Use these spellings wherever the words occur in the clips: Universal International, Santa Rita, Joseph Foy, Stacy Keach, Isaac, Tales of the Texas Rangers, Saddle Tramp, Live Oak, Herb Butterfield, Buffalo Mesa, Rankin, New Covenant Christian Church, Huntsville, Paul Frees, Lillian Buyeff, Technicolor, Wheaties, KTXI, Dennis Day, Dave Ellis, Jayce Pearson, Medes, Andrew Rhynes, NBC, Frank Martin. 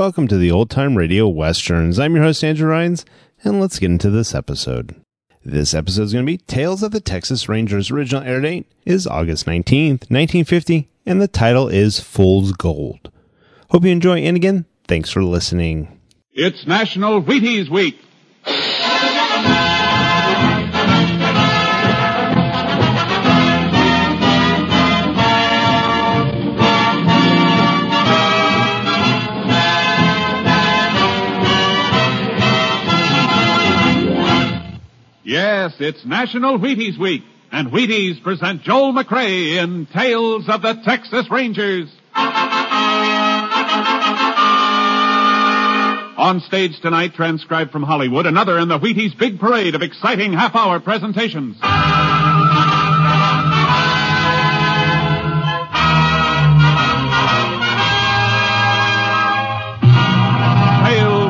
Welcome to the Old Time Radio Westerns. I'm your host, Andrew Rhynes, and let's get into this episode. This episode is going to be Tales of the Texas Rangers. Original air date is August 19th, 1950, and the title is Fool's Gold. Hope you enjoy, and again, thanks for listening. It's National Wheaties Week. Yes, it's National Wheaties Week, and Wheaties present Joel McCrea in Tales of the Texas Rangers. On stage tonight, transcribed from Hollywood, another in the Wheaties Big Parade of exciting half-hour presentations.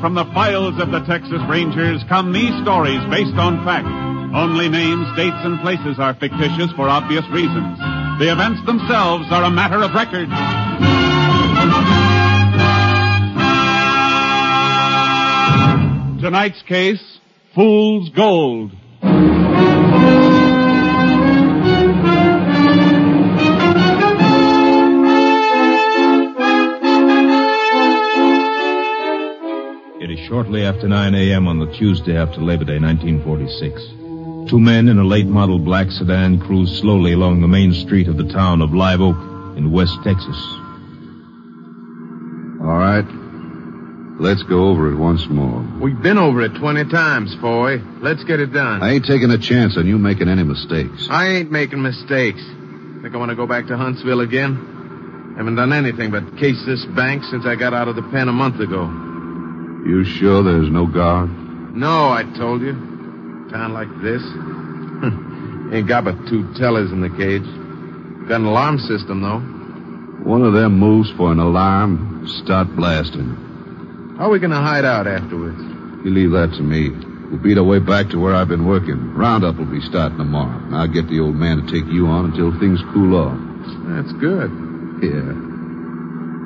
From the files of the Texas Rangers come these stories based on fact. Only names, dates, and places are fictitious for obvious reasons. The events themselves are a matter of record. Tonight's case, Fool's Gold. Shortly after 9 a.m. on the Tuesday after Labor Day, 1946, two men in a late-model black sedan cruised slowly along the main street of the town of Live Oak in West Texas. All right. Let's go over it once more. We've been over it 20 times, Foy. Let's get it done. I ain't taking a chance on you making any mistakes. I ain't making mistakes. Think I want to go back to Huntsville again? Haven't done anything but case this bank since I got out of the pen a month ago. You sure there's no guard? No, I told you. A town like this. Ain't got but two tellers in the cage. Got an alarm system, though. One of them moves for an alarm, start blasting. How are we going to hide out afterwards? You leave that to me. We'll beat our way back to where I've been working. Roundup will be starting tomorrow, and I'll get the old man to take you on until things cool off. That's good. Yeah.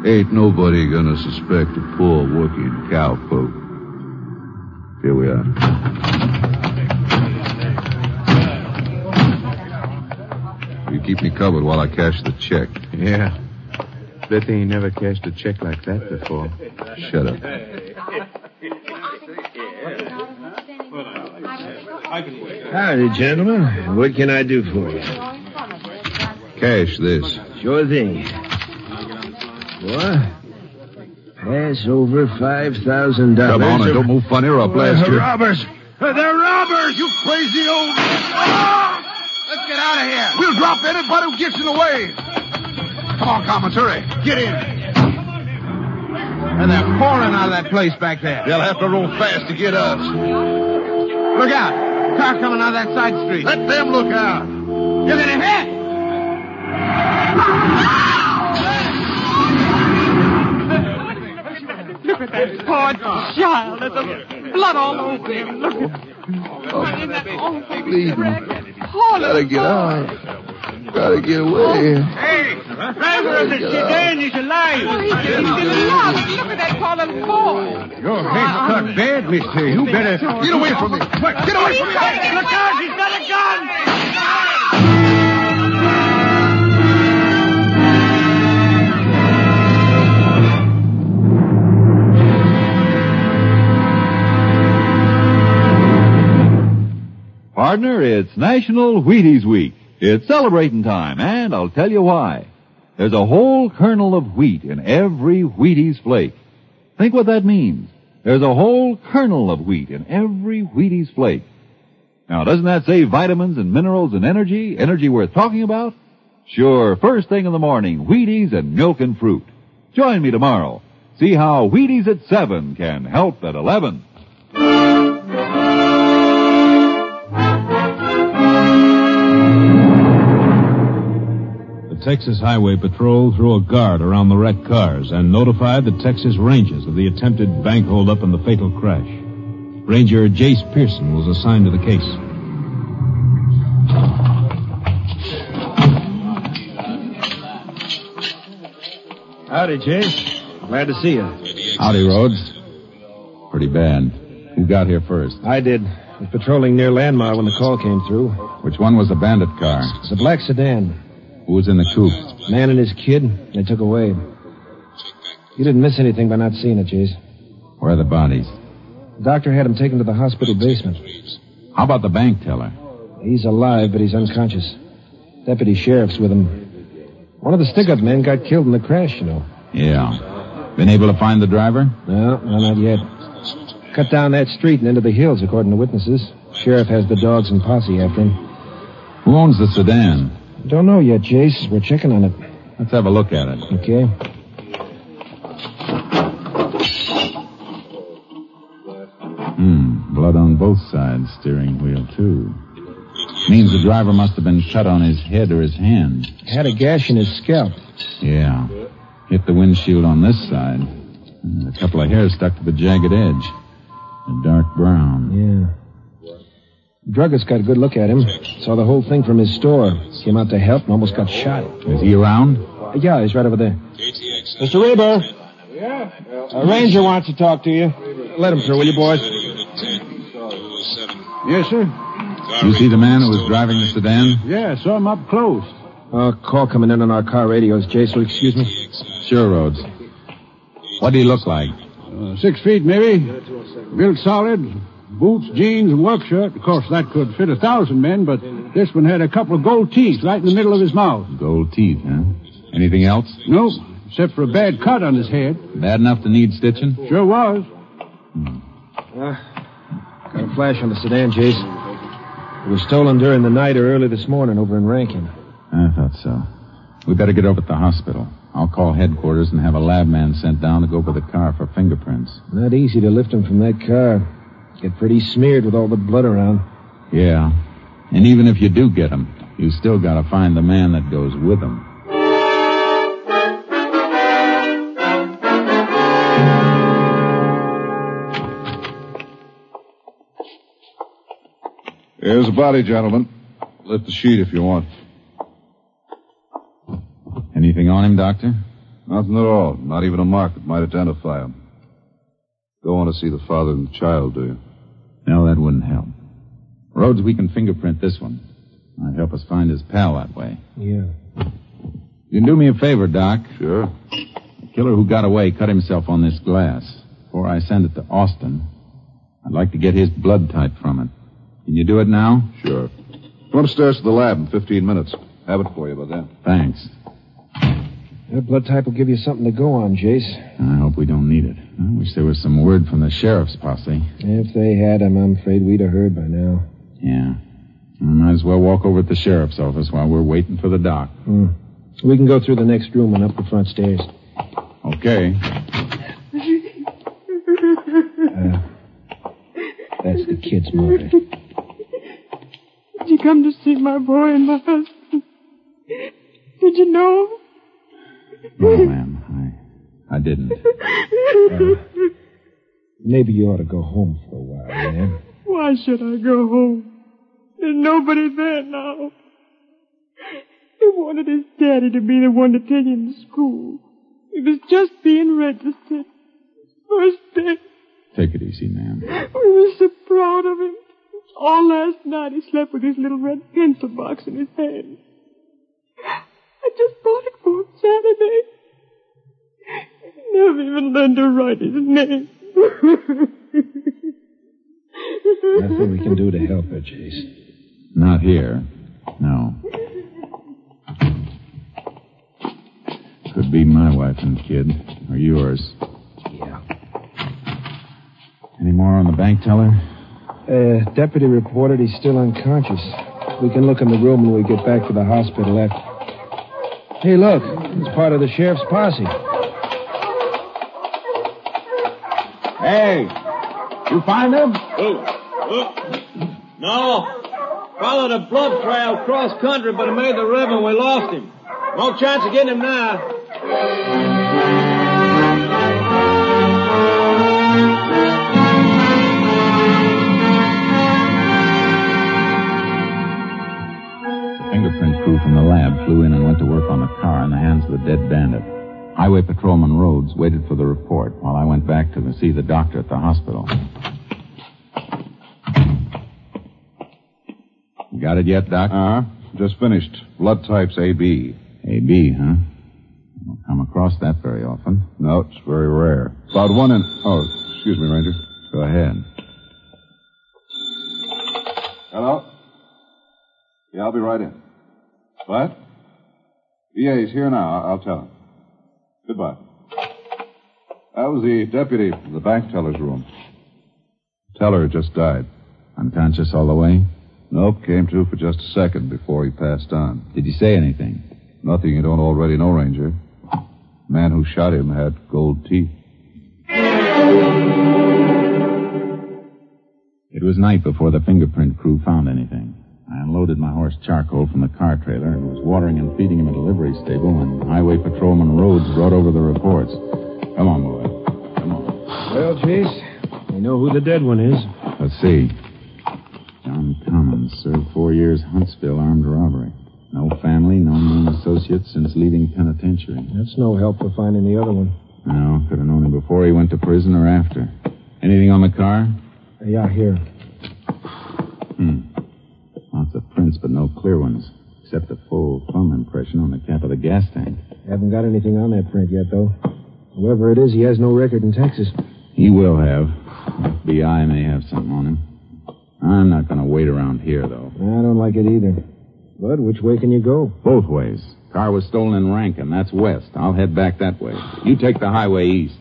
Ain't nobody gonna suspect a poor working cowpoke. Here we are. You keep me covered while I cash the check. Yeah. Bet they ain't never cashed a check like that before. Shut up. Howdy, gentlemen. What can I do for you? Cash this. Sure thing. What? Pass over $5,000. Come on, don't move funny or I'll blast you. They're robbers. They're robbers, you crazy old... Let's get out of here. We'll drop anybody who gets in the way. Come on, Commons, hurry. Get in. And they're pouring out of that place back there. They'll have to roll fast to get us. Look out. Car coming out of that side street. Let them look out. You're going to hit. Look at that poor child. There's blood all over him. Look at that. Bleeding. Gotta get out. Gotta get away. Hey, Randall, the sedan is alive. Oh, he's alive. Look at that poor little boy. Your head's cut bad, mister. You better get away from me. Get away from me. Look out, he's got a gun. Partner, it's National Wheaties Week. It's celebrating time, and I'll tell you why. There's a whole kernel of wheat in every Wheaties flake. Think what that means. There's a whole kernel of wheat in every Wheaties flake. Now, doesn't that save vitamins and minerals and energy? Energy worth talking about? Sure, first thing in the morning, Wheaties and milk and fruit. Join me tomorrow, See how Wheaties at 7 can help at 11. The Texas Highway Patrol threw a guard around the wrecked cars and notified the Texas Rangers of the attempted bank holdup and the fatal crash. Ranger Jayce Pearson was assigned to the case. Howdy, Jayce. Glad to see you. Howdy, Rhodes. Pretty bad. Who got here first? I did. I was patrolling near Landmar when the call came through. Which one was the bandit car? It's a black sedan. Who was in the coupe? Man and his kid. They took away. You didn't miss anything by not seeing it, Jayce. Where are the bodies? The doctor had him taken to the hospital basement. How about the bank teller? He's alive, but he's unconscious. Deputy sheriff's with him. One of the stick-up men got killed in the crash, you know. Yeah. Been able to find the driver? No, not yet. Cut down that street and into the hills, according to witnesses. Sheriff has the dogs and posse after him. Who owns the sedan? Don't know yet, Jayce. We're checking on it. Let's have a look at it. Okay. Blood on both sides, steering wheel, too. Means the driver must have been cut on his head or his hand. Had a gash in his scalp. Yeah. Hit the windshield on this side. A couple of hairs stuck to the jagged edge. A dark brown. Yeah. Druggist got a good look at him. Saw the whole thing from his store. Came out to help and almost got shot. Is he around? Yeah, he's right over there. Mr. Reber. Yeah? A ranger wants to talk to you. Let him through, will you, boys? Yes, sir. You see the man who was driving the sedan? Yeah, I saw him up close. Call coming in on our car radios, Jayce. Will you excuse me? Sure, Rhodes. What did he look like? 6 feet, maybe. Built solid. Boots, jeans, and work shirt. Of course, that could fit 1,000 men, but this one had a couple of gold teeth right in the middle of his mouth. Gold teeth, huh? Anything else? Nope, except for a bad cut on his head. Bad enough to need stitching? Sure was. Got a flash on the sedan, Jayce. It was stolen during the night or early this morning over in Rankin. I thought so. We better get over at the hospital. I'll call headquarters and have a lab man sent down to go over the car for fingerprints. Not easy to lift him from that car. Get pretty smeared with all the blood around. Yeah. And even if you do get him, you still got to find the man that goes with him. Here's the body, gentlemen. Lift the sheet if you want. Anything on him, Doctor? Nothing at all. Not even a mark that might identify him. Don't want to see the father and the child, do you? No, that wouldn't help. Rhodes, we can fingerprint this one. Might help us find his pal that way. Yeah. You can do me a favor, Doc. Sure. The killer who got away cut himself on this glass. Before I send it to Austin, I'd like to get his blood type from it. Can you do it now? Sure. Come upstairs to the lab in 15 minutes. Have it for you by then. Thanks. That blood type will give you something to go on, Jayce. I hope we don't need it. I wish there was some word from the sheriff's posse. If they had him, I'm afraid we'd have heard by now. Yeah. I might as well walk over at the sheriff's office while we're waiting for the doc. We can go through the next room and up the front stairs. Okay. That's the kid's mother. Did you come to see my boy and my husband? Did you know? No, ma'am. I didn't. Maybe you ought to go home for a while, ma'am. Why should I go home? There's nobody there now. He wanted his daddy to be the one to take him to school. He was just being registered. First day. Take it easy, ma'am. We were so proud of him. All last night he slept with his little red pencil box in his hand. I just bought it for him Saturday. He never even learned to write his name. Nothing we can do to help her, Jayce. Not here. No. Could be my wife and kid, or yours. Yeah. Any more on the bank teller? Deputy reported he's still unconscious. We can look in the room when we get back to the hospital after. Hey, look. It's part of the sheriff's posse. Hey, you find them? No. Followed a blood trail cross country, but it made the river and we lost him. No chance of getting him now. Fingerprint crew from the lab flew in and went to work on the car in the hands of the dead bandit. Highway Patrolman Rhodes waited for the report while I went back to see the doctor at the hospital. Got it yet, Doc? Just finished. Blood types AB. AB, huh? Don't come across that very often. No, it's very rare. About one in... Oh, excuse me, Ranger. Go ahead. Hello? Yeah, I'll be right in. What? VA is here now. I'll tell him. Goodbye. That was the deputy from the bank teller's room. Teller just died. Unconscious all the way? Nope, came to for just a second before he passed on. Did he say anything? Nothing you don't already know, Ranger. The man who shot him had gold teeth. It was night before the fingerprint crew found anything. I unloaded my horse charcoal from the car trailer and was watering and feeding him at a livery stable when Highway Patrolman Rhodes brought over the reports. Come on, boy. Come on. Well, Chase, we know who the dead one is. Let's see. John Cummins served 4 years Huntsville armed robbery. No family, no known associates since leaving penitentiary. That's no help for finding the other one. No, could have known him before he went to prison or after. Anything on the car? Yeah, here. Lots of prints, but no clear ones, except a full thumb impression on the cap of the gas tank. Haven't got anything on that print yet, though. Whoever it is, he has no record in Texas. He will have. FBI may have something on him. I'm not going to wait around here, though. I don't like it either. Bud, which way can you go? Both ways. Car was stolen in Rankin. That's west. I'll head back that way. You take the highway east.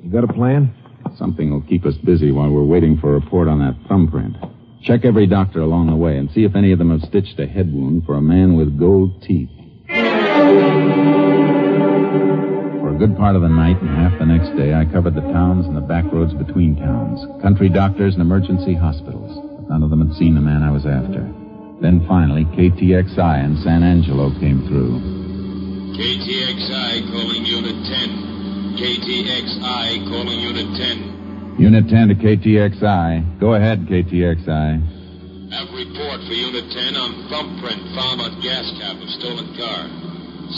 You got a plan? Something will keep us busy while we're waiting for a report on that thumbprint. Check every doctor along the way and see if any of them have stitched a head wound for a man with gold teeth. For a good part of the night and half the next day, I covered the towns and the back roads between towns, country doctors and emergency hospitals. But none of them had seen the man I was after. Then finally, KTXI in San Angelo came through. KTXI calling Unit 10. KTXI calling Unit 10. Unit 10 to KTXI. Go ahead, KTXI. Have report for Unit 10 on thumbprint found on gas cap of stolen car.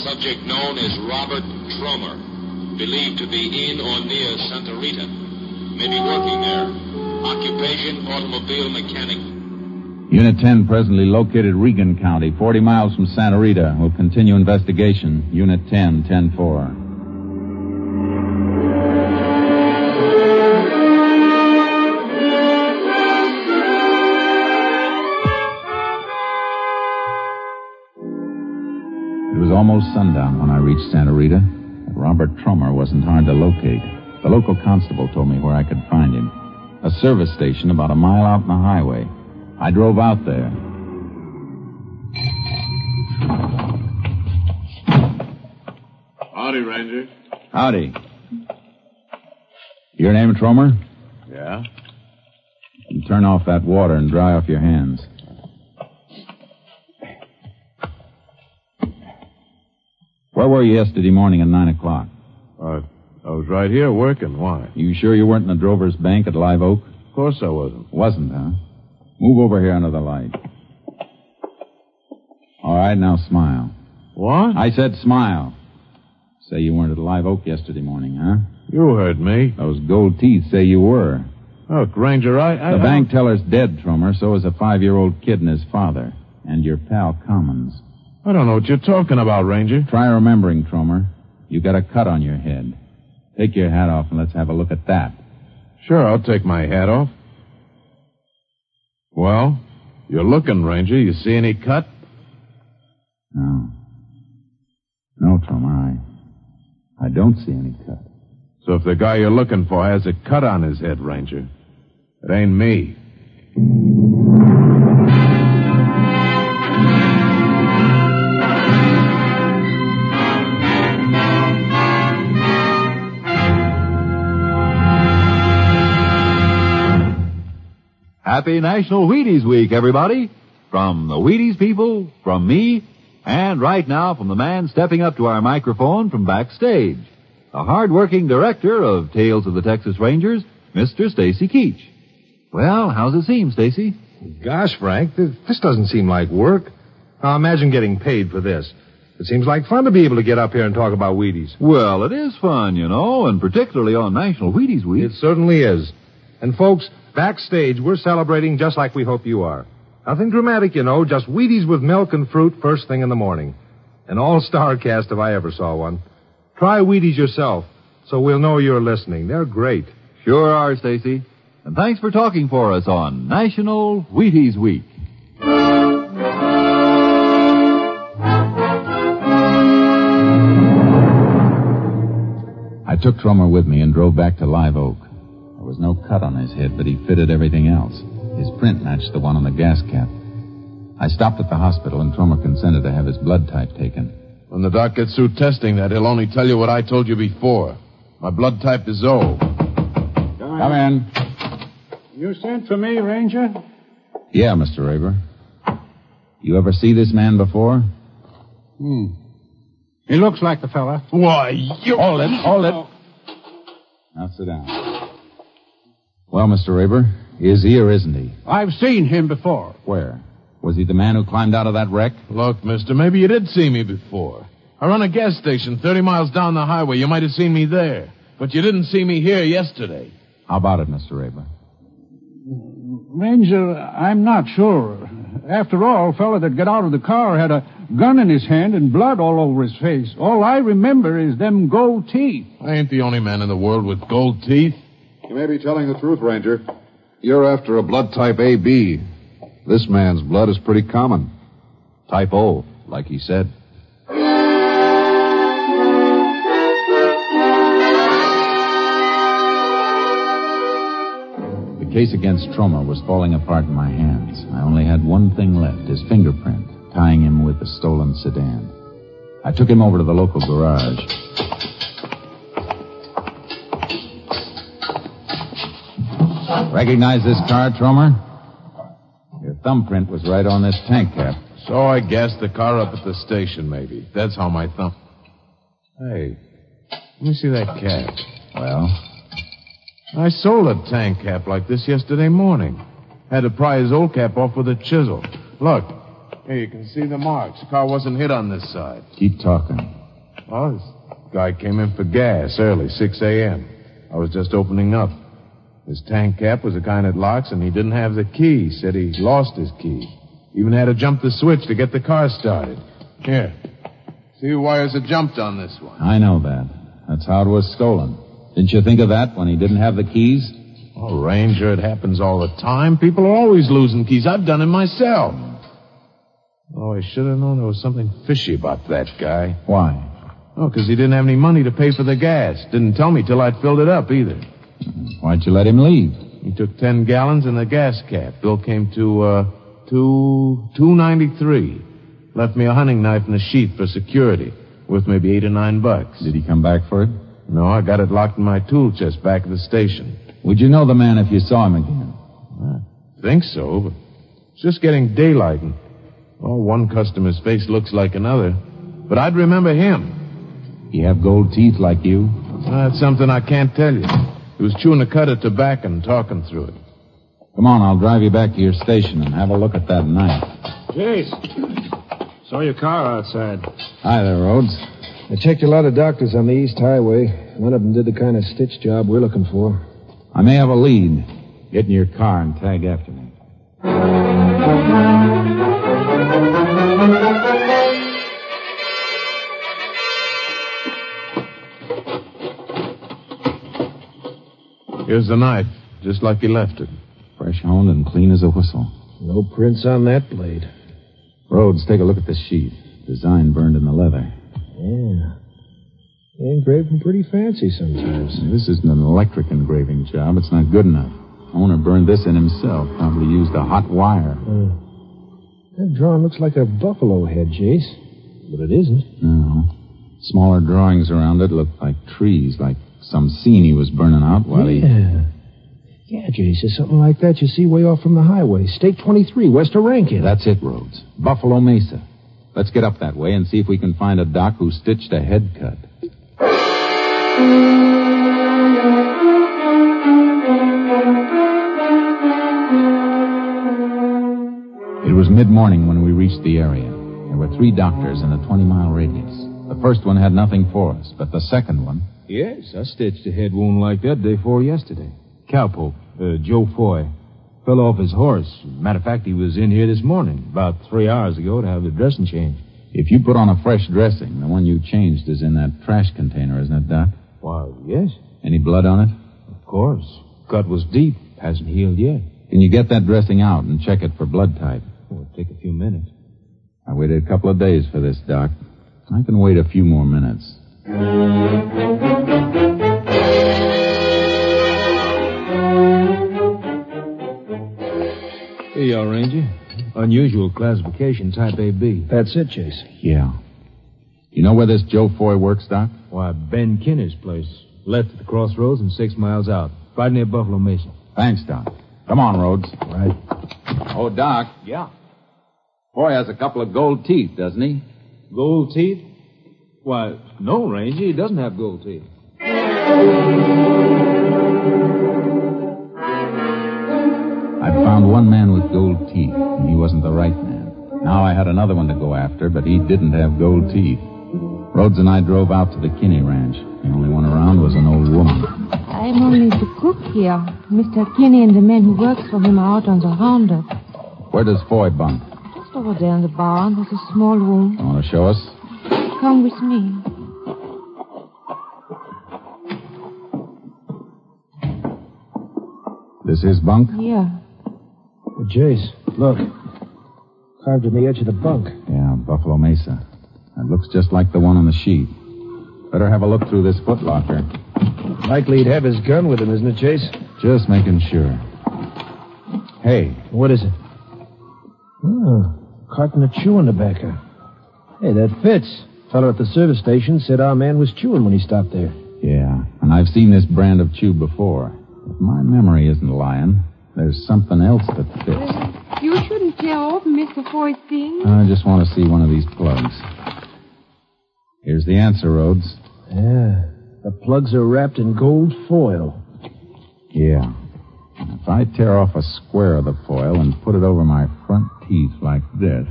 Subject known as Robert Trummer. Believed to be in or near Santa Rita. May be working there. Occupation, automobile mechanic. Unit 10 presently located Reagan County, 40 miles from Santa Rita. We'll continue investigation. Unit 10, 10-4. It was almost sundown when I reached Santa Rita, but Robert Trummer wasn't hard to locate. The local constable told me where I could find him. A service station about a mile out on the highway. I drove out there. Howdy, Ranger. Howdy. Your name Trummer? Yeah. You turn off that water and dry off your hands. Where were you yesterday morning at 9 o'clock? I was right here working. Why? You sure you weren't in the drover's bank at Live Oak? Of course I wasn't. Wasn't, huh? Move over here under the light. All right, now smile. What? I said smile. Say you weren't at Live Oak yesterday morning, huh? You heard me. Those gold teeth say you were. Look, Ranger, The bank teller's dead, Trummer. So is a 5-year-old kid and his father. And your pal Commons. I don't know what you're talking about, Ranger. Try remembering, Trummer. You got a cut on your head. Take your hat off and let's have a look at that. Sure, I'll take my hat off. Well, you're looking, Ranger. You see any cut? No. No, Trummer, I don't see any cut. So if the guy you're looking for has a cut on his head, Ranger, it ain't me. Happy National Wheaties Week, everybody. From the Wheaties people, from me, and right now from the man stepping up to our microphone from backstage, the hard-working director of Tales of the Texas Rangers, Mr. Stacy Keach. Well, how's it seem, Stacy? Gosh, Frank, this doesn't seem like work. Now, imagine getting paid for this. It seems like fun to be able to get up here and talk about Wheaties. Well, it is fun, you know, and particularly on National Wheaties Week. It certainly is. And, folks, backstage, we're celebrating just like we hope you are. Nothing dramatic, you know, just Wheaties with milk and fruit first thing in the morning. An all-star cast if I ever saw one. Try Wheaties yourself, so we'll know you're listening. They're great. Sure are, Stacy. And thanks for talking for us on National Wheaties Week. I took Trummer with me and drove back to Live Oak. There was no cut on his head, but he fitted everything else. His print matched the one on the gas cap. I stopped at the hospital, and Trummer consented to have his blood type taken. When the doc gets through testing that, he'll only tell you what I told you before. My blood type is O. Come in. You sent for me, Ranger? Yeah, Mr. Raber. You ever see this man before? He looks like the fella. Why, you... Hold it. Oh. Now sit down. Well, Mr. Raber, is he or isn't he? I've seen him before. Where? Was he the man who climbed out of that wreck? Look, mister, maybe you did see me before. I run a gas station 30 miles down the highway. You might have seen me there. But you didn't see me here yesterday. How about it, Mr. Raber? Ranger, I'm not sure. After all, a fella that got out of the car had a gun in his hand and blood all over his face. All I remember is them gold teeth. I ain't the only man in the world with gold teeth. You may be telling the truth, Ranger. You're after a blood type AB. This man's blood is pretty common. Type O, like he said. The case against Trummer was falling apart in my hands. I only had one thing left, his fingerprint, tying him with the stolen sedan. I took him over to the local garage. Recognize this car, Trummer? Your thumbprint was right on this tank cap. So I gassed the car up at the station, maybe. That's how my thumb... Hey, let me see that cap. Well... I sold a tank cap like this yesterday morning. Had to pry his old cap off with a chisel. Look, here you can see the marks. The car wasn't hit on this side. Keep talking. Well, this guy came in for gas early, 6 a.m. I was just opening up. His tank cap was the kind that locks, and he didn't have the key. Said he lost his key. Even had to jump the switch to get the car started. Here. See, wires are jumped on this one. I know that. That's how it was stolen. Didn't you think of that when he didn't have the keys? Oh, Ranger, it happens all the time. People are always losing keys. I've done it myself. Oh, I should have known there was something fishy about that guy. Why? Oh, because he didn't have any money to pay for the gas. Didn't tell me till I'd filled it up, either. Why'd you let him leave? He took 10 gallons and the gas cap. Bill came to, $2.93. Left me a hunting knife and a sheath for security. Worth maybe $8 or $9. Did he come back for it? No, I got it locked in my tool chest back at the station. Would you know the man if you saw him again? I think so, but it's just getting daylight, and one customer's face looks like another. But I'd remember him. He have gold teeth like you? That's something I can't tell you. He was chewing a cud of tobacco and talking through it. Come on, I'll drive you back to your station and have a look at that knife. Jayce, saw your car outside. Hi there, Rhodes. I checked a lot of doctors on the East Highway. None of them did the kind of stitch job we're looking for. I may have a lead. Get in your car and tag after me. Here's the knife, just like he left it. Fresh honed and clean as a whistle. No prints on that blade. Rhodes, take a look at this sheath. Design burned in the leather. Yeah. Engraving pretty fancy sometimes. This isn't an electric engraving job. It's not good enough. Owner burned this in himself. Probably used a hot wire. That drawing looks like a buffalo head, Jayce. But it isn't. No. Smaller drawings around it look like trees, like some scene he was burning out while he... Yeah. Yeah, Jayce, it's something like that you see way off from the highway. State 23, west of Rankin. That's it, Rhodes. Buffalo Mesa. Let's get up that way and see if we can find a doc who stitched a head cut. It was mid-morning when we reached the area. There were three doctors in a 20-mile radius. The first one had nothing for us, but the second one... Yes, I stitched a head wound like that day before yesterday. Cowpoke, Joe Foy, fell off his horse. Matter of fact, he was in here this morning, about 3 hours ago, to have the dressing changed. If you put on a fresh dressing, the one you changed is in that trash container, isn't it, Doc? Why, yes. Any blood on it? Of course. Cut was deep. Hasn't healed yet. Can you get that dressing out and check it for blood type? Well, it'll take a few minutes. I waited a couple of days for this, Doc. I can wait a few more minutes. Here you are, Ranger. Unusual classification, type AB. That's it, Jayce. Yeah. You know where this Joe Foy works, Doc? Why, Ben Kinney's place. Left at the crossroads and 6 miles out. Right near Buffalo Mesa. Thanks, Doc. Come on, Rhodes. All right. Oh, Doc. Yeah? Foy has a couple of gold teeth, doesn't he? Gold teeth? Why, no, Ranger. He doesn't have gold teeth. I found one man with gold teeth, and he wasn't the right man. Now I had another one to go after, but he didn't have gold teeth. Rhodes and I drove out to the Kinney Ranch. The only one around was an old woman. I'm only the cook here. Mr. Kinney and the man who works for him are out on the roundup. Where does Foy bunk? Just over there in the barn. There's a small room. You want to show us? Come with me. This is bunk? Yeah. Well, Jayce, look. Carved in the edge of the bunk. Yeah, Buffalo Mesa. That looks just like the one on the sheet. Better have a look through this footlocker. Likely he'd have his gun with him, isn't it, Jayce? Just making sure. Hey. What is it? Oh, carton of chewing tobacco. Hey, that fits. Fellow at the service station said our man was chewing when he stopped there. Yeah, and I've seen this brand of chew before. If my memory isn't lying, there's something else that fits. You shouldn't tear open Mr. Foy's thing. I just want to see one of these plugs. Here's the answer, Rhodes. Yeah, the plugs are wrapped in gold foil. Yeah. If I tear off a square of the foil and put it over my front teeth like this,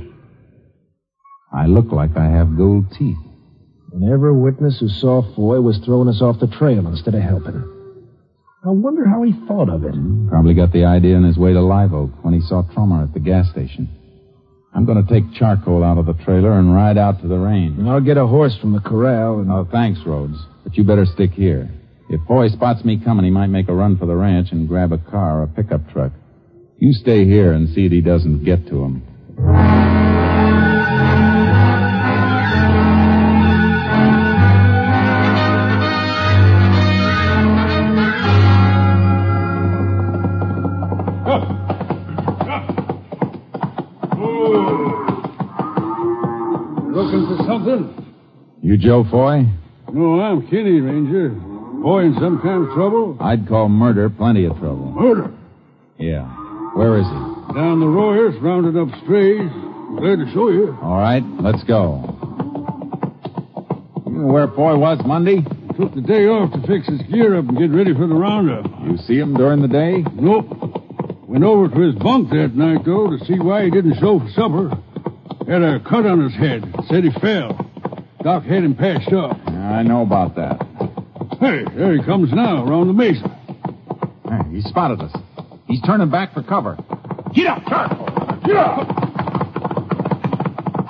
I look like I have gold teeth. And every witness who saw Foy was throwing us off the trail instead of helping. I wonder how he thought of it. Probably got the idea on his way to Live Oak when he saw Trummer at the gas station. I'm going to take charcoal out of the trailer and ride out to the range. And I'll get a horse from the corral and... Oh, thanks, Rhodes. But you better stick here. If Foy spots me coming, he might make a run for the ranch and grab a car or a pickup truck. You stay here and see that he doesn't get to him. You Joe Foy? No, I'm Kinney, Ranger. Boy in some kind of trouble? I'd call murder plenty of trouble. Murder? Yeah. Where is he? Down the row here, surrounded up strays. Glad to show you. All right, let's go. You know where Foy was Monday? He took the day off to fix his gear up and get ready for the roundup. You see him during the day? Nope. Went over to his bunk that night, though, to see why he didn't show for supper. Had a cut on his head. Said he fell. Doc had him patched up. Yeah, I know about that. Hey, there he comes now, around the mesa. Hey, he spotted us. He's turning back for cover. Get up, Charcoal! Get up!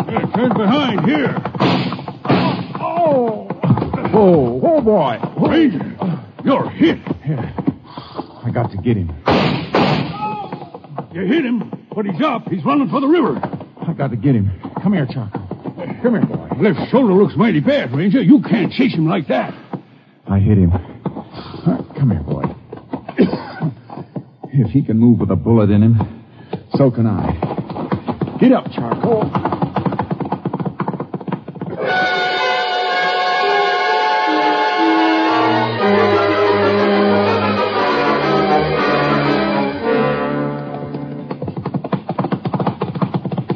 Yeah, turn behind, here. Oh! Whoa, oh boy. Ranger, you're hit. Yeah. I got to get him. You hit him, but he's up. He's running for the river. I got to get him. Come here, Charcoal. Come here, boy. Left shoulder looks mighty bad, Ranger. You can't chase him like that. I hit him. Come here, boy. If he can move with a bullet in him, so can I. Get up, Charcoal.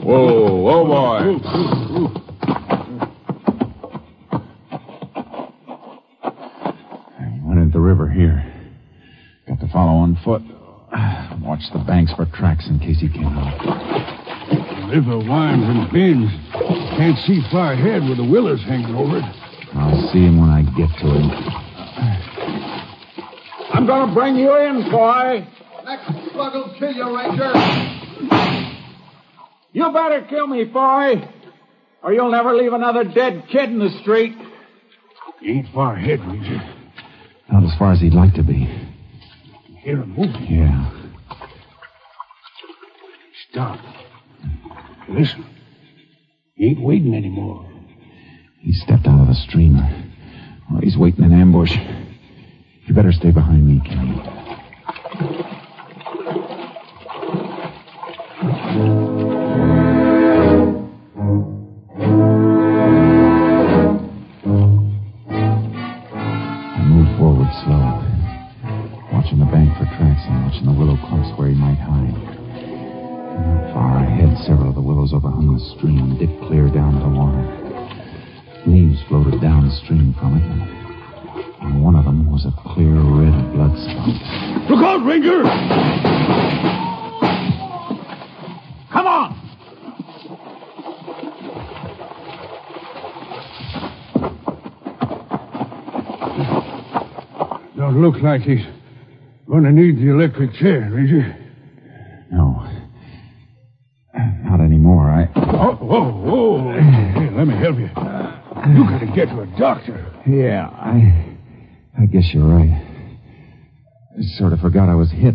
Whoa, oh boy. I wanted the river here. Got to follow on foot. Watch the banks for tracks in case he came out. The river winds and bends. Can't see far ahead with the willows hanging over it. I'll see him when I get to him. I'm going to bring you in, Foy. Next slug'll kill you, Ranger. You better kill me, Foy, or you'll never leave another dead kid in the street. You ain't far ahead, Ranger. Not as far as he'd like to be. Hear him moving? Yeah. Stop. Listen. He ain't waiting anymore. He stepped out of the streamer. Well, he's waiting in ambush. You better stay behind me, Kenny. I moved forward slow, watching the bank for tracks and watching the willow clumps where he might hide. Far ahead, several of the willows overhung the stream, dipped clear down to the water. Leaves floated downstream from it, and one of them was a clear red blood spot. Look out, Ranger! Come on! Don't look like he's going to need the electric chair, Ranger. No. Not anymore, Oh, whoa, whoa! Hey, let me help you. You gotta get to a doctor. Yeah, I guess you're right. I sort of forgot I was hit.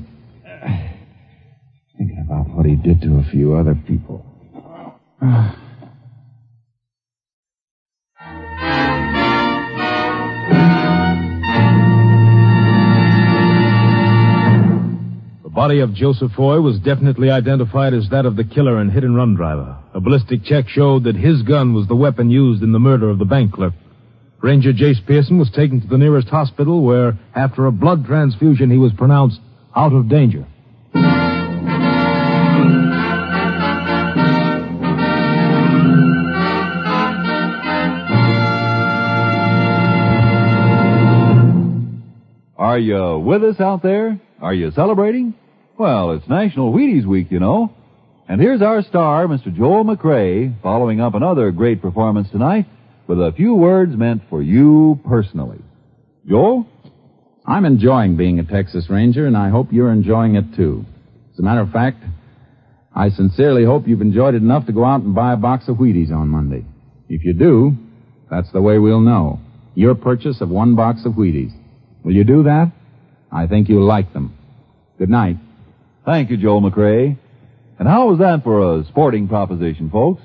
Thinking about what he did to a few other people. The body of Joseph Foy was definitely identified as that of the killer and hit-and-run driver. A ballistic check showed that his gun was the weapon used in the murder of the bank clerk. Ranger Jayce Pearson was taken to the nearest hospital where, after a blood transfusion, he was pronounced out of danger. Are you with us out there? Are you celebrating? Well, it's National Wheaties Week, you know. And here's our star, Mr. Joel McCrea, following up another great performance tonight with a few words meant for you personally. Joel? I'm enjoying being a Texas Ranger, and I hope you're enjoying it, too. As a matter of fact, I sincerely hope you've enjoyed it enough to go out and buy a box of Wheaties on Monday. If you do, that's the way we'll know. Your purchase of one box of Wheaties. Will you do that? I think you'll like them. Good night. Thank you, Joel McCrea. And how was that for a sporting proposition, folks?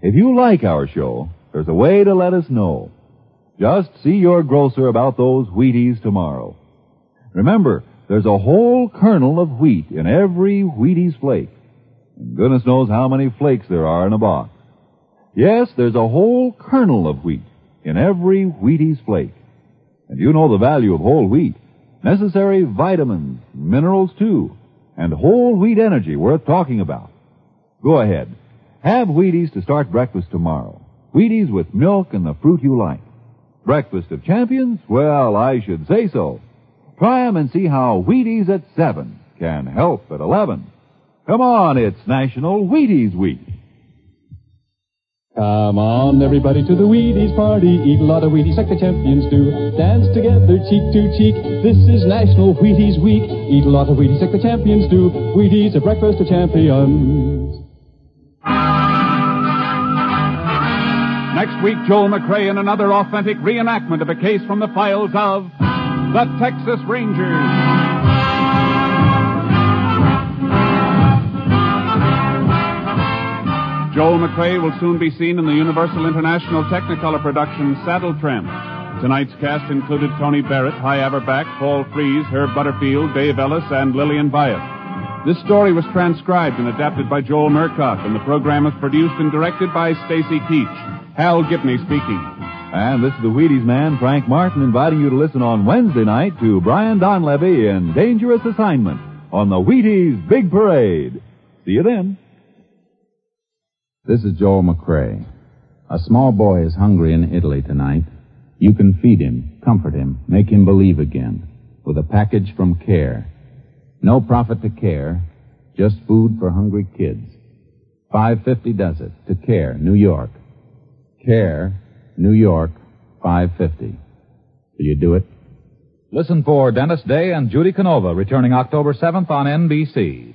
If you like our show, there's a way to let us know. Just see your grocer about those Wheaties tomorrow. Remember, there's a whole kernel of wheat in every Wheaties flake. And goodness knows how many flakes there are in a box. Yes, there's a whole kernel of wheat in every Wheaties flake. And you know the value of whole wheat. Necessary vitamins, minerals, too. And whole wheat energy worth talking about. Go ahead. Have Wheaties to start breakfast tomorrow. Wheaties with milk and the fruit you like. Breakfast of champions? Well, I should say so. Try 'em and see how Wheaties at 7 can help at 11. Come on, it's National Wheaties Week. Come on, everybody, to the Wheaties party. Eat a lot of Wheaties like the champions do. Dance together, cheek to cheek. This is National Wheaties Week. Eat a lot of Wheaties like the champions do. Wheaties, a breakfast of champions. Next week, Joel McCrea in another authentic reenactment of a case from the files of the Texas Rangers. Joel McCrea will soon be seen in the Universal International Technicolor production, Saddle Tramp. Tonight's cast included Tony Barrett, Hy Averback, Paul Frees, Herb Butterfield, Dave Ellis, and Lillian Buyeff. This story was transcribed and adapted by Joel Murcock, and the program was produced and directed by Stacy Keach. Hal Gibney speaking. And this is the Wheaties man, Frank Martin, inviting you to listen on Wednesday night to Brian Donlevy in Dangerous Assignment on the Wheaties Big Parade. See you then. This is Joel McCrea. A small boy is hungry in Italy tonight. You can feed him, comfort him, make him believe again, with a package from Care. No profit to Care, just food for hungry kids. $5.50 does it, to Care, New York. Care, New York, $5.50. Will you do it? Listen for Dennis Day and Judy Canova, returning October 7th on NBC.